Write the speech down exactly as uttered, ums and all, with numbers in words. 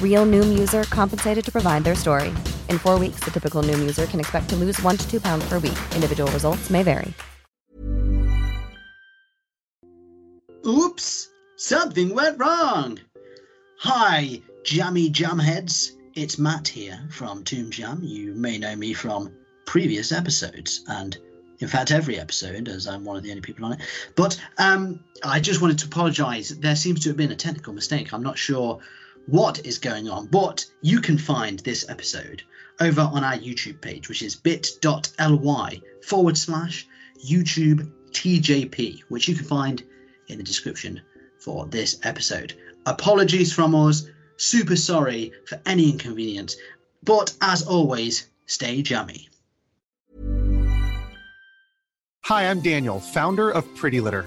Real Noom user compensated to provide their story. In four weeks, the typical Noom user can expect to lose one to two pounds per week. Individual results may vary. Oops, something went wrong. Hi, jammy jamheads. It's Matt here from Tomb Jam. You may know me from previous episodes, and in fact every episode, as I'm one of the only people on it. But um, I just wanted to apologise. There seems to have been a technical mistake. I'm not sure what is going on, but you can find this episode over on our YouTube page, which is bit.ly forward slash YouTube TJP, which you can find in the description for this episode. Apologies from us, super sorry for any inconvenience, but as always, stay jammy. Hi, I'm Daniel, founder of Pretty Litter.